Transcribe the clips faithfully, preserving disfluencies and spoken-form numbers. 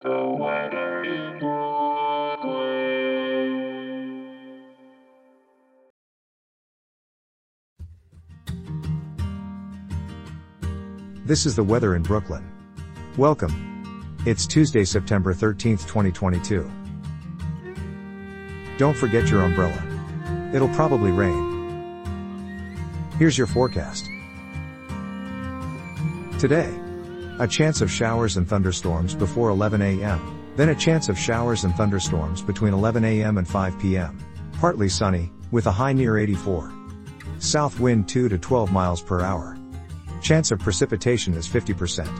The Weather in Brooklyn. This is The Weather in Brooklyn. Welcome. It's Tuesday, September thirteenth, twenty twenty-two. Don't forget your umbrella. It'll probably rain. Here's your forecast. Today, a chance of showers and thunderstorms before eleven a m, then a chance of showers and thunderstorms between eleven a m and five p m. Partly sunny, with a high near eighty-four. South wind two to twelve miles per hour. Chance of precipitation is fifty percent.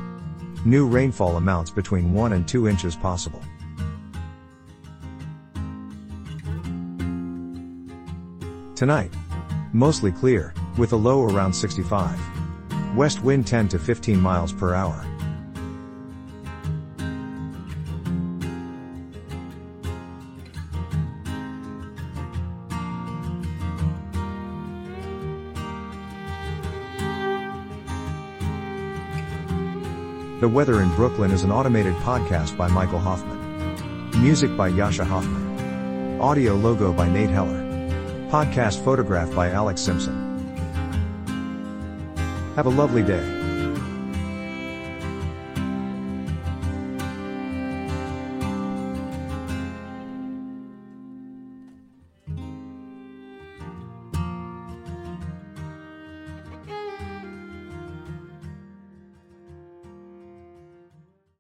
New rainfall amounts between one and two inches possible. Tonight, mostly clear, with a low around sixty-five. West wind ten to fifteen miles per hour. The Weather in Brooklyn is an automated podcast by Michael Hoffman. Music by Jascha Hoffman. Audio logo by Nate Heller. Podcast photograph by Alex Simpson. Have a lovely day.